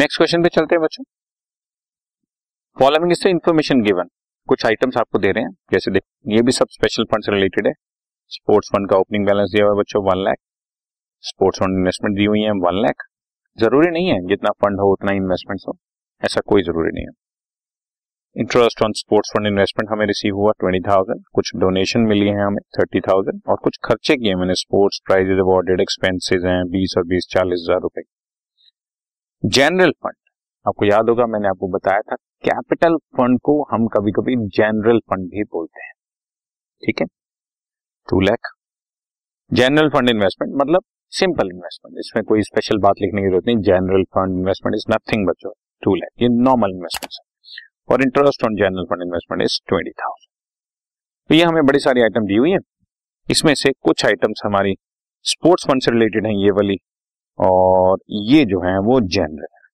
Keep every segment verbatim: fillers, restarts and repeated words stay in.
Next question पे चलते हैं बच्चों। Following is the information given, कुछ आइटम्स आपको दे रहे हैं, जैसे देखो ये भी सब स्पेशल फंड से रिलेटेड है। स्पोर्ट्स फंड का ओपनिंग बैलेंस दिया हुआ है बच्चों one lakh, sports fund investment दी हुई है वन लाख। जरूरी नहीं है जितना फंड हो उतना इन्वेस्टमेंट हो, ऐसा कोई जरूरी नहीं है। Interest on sports fund investment हमें रिसीव हुआ ट्वेंटी थाउजेंड, कुछ डोनेशन मिली है हमें थर्टी थाउजेंड, और कुछ खर्चे किए मैंने स्पोर्ट्स प्राइजेज अवॉर्डेड एक्सपेंसेस हैं बीस और बीस चालीस हजार रुपए। जनरल फंड, आपको याद होगा मैंने आपको बताया था कैपिटल फंड को हम कभी कभी जनरल फंड भी बोलते हैं, ठीक है। Two lakh general fund investment मतलब सिंपल इन्वेस्टमेंट, इसमें कोई स्पेशल बात लिखने की जरूरत नहीं। General fund investment is nothing बच्चों, टू लाख ये नॉर्मल इन्वेस्टमेंट है, और interest on general fund investment is twenty thousand. तो ये हमें बड़ी सारी आइटम दी हुई है, इसमें से कुछ आइटम्स हमारी स्पोर्ट्स फंड से रिलेटेड है ये वाली, और ये जो है वो जनरल है।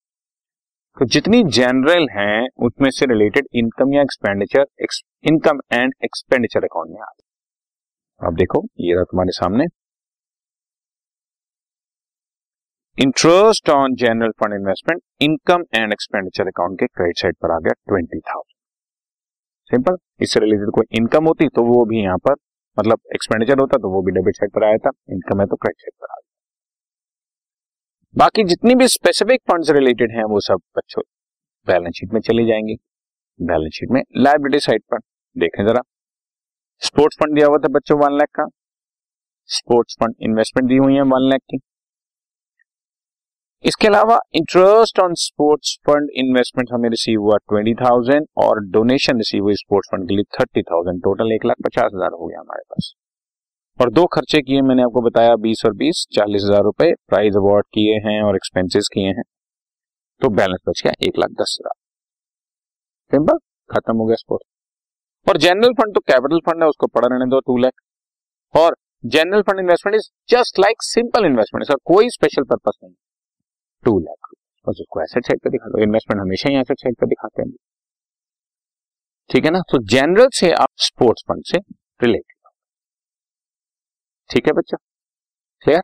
तो जितनी जनरल हैं उसमें से रिलेटेड इनकम या expenditure income and expenditure account में आते हैं। अब देखो ये रहा तुम्हारे सामने, interest on general fund investment income and expenditure account के क्रेडिट साइड पर आ गया ट्वेंटी थाउजेंड। सिंपल, इससे रिलेटेड कोई इनकम होती तो वो भी यहाँ पर, मतलब एक्सपेंडिचर होता तो वो भी डेबिट साइड पर आया था, इनकम है तो क्रेडिट साइड पर आ गया। बाकी जितनी भी स्पेसिफिक फंड रिलेटेड हैं वो सब बच्चों बैलेंस शीट में चली जाएंगी। बैलेंस शीट में लायबिलिटी साइड पर देखें जरा, स्पोर्ट्स फंड दिया हुआ था बच्चों वन लाख का, स्पोर्ट्स फंड इन्वेस्टमेंट दी हुई है वन लाख की। इसके अलावा interest on sports fund investment हमें रिसीव हुआ ट्वेंटी थाउजेंड और डोनेशन रिसीव हुई स्पोर्ट्स फंड के लिए थर्टी थाउजेंड, टोटल एक लाख पचास हजार हो गया हमारे पास। और दो खर्चे किए मैंने आपको बताया बीस और बीस चालीस हजार रुपए, प्राइज अवार्ड किए हैं और एक्सपेंसेस किए हैं, तो बैलेंस बच गया एक लाख दस हजार। सिंपल, खत्म हो गया स्पोर्ट्स। और जनरल फंड तो कैपिटल फंड है, उसको पड़ा रहने दो, टू लाख। और general fund investment is just like simple investment, इसका कोई स्पेशल पर्पस नहीं, टू लाख बस। उसको एसेट साइड पर दिखा दो, इन्वेस्टमेंट हमेशा ही एसेट साइड पर दिखाते हैं, ठीक है ना। तो जनरल से आप स्पोर्ट्स फंड से रिलेटेड, ठीक है बच्चों, clear.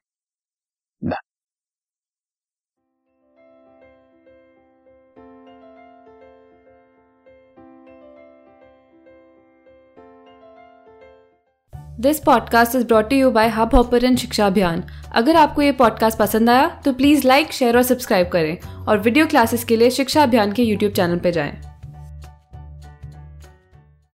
This podcast is brought you by Hubhopper and Shiksha Abhiyan. अगर आपको ये पॉडकास्ट पसंद आया तो प्लीज़ लाइक, शेयर और सब्सक्राइब करें, और वीडियो क्लासेस के लिए शिक्षा अभियान के यूट्यूब चैनल पर जाएं।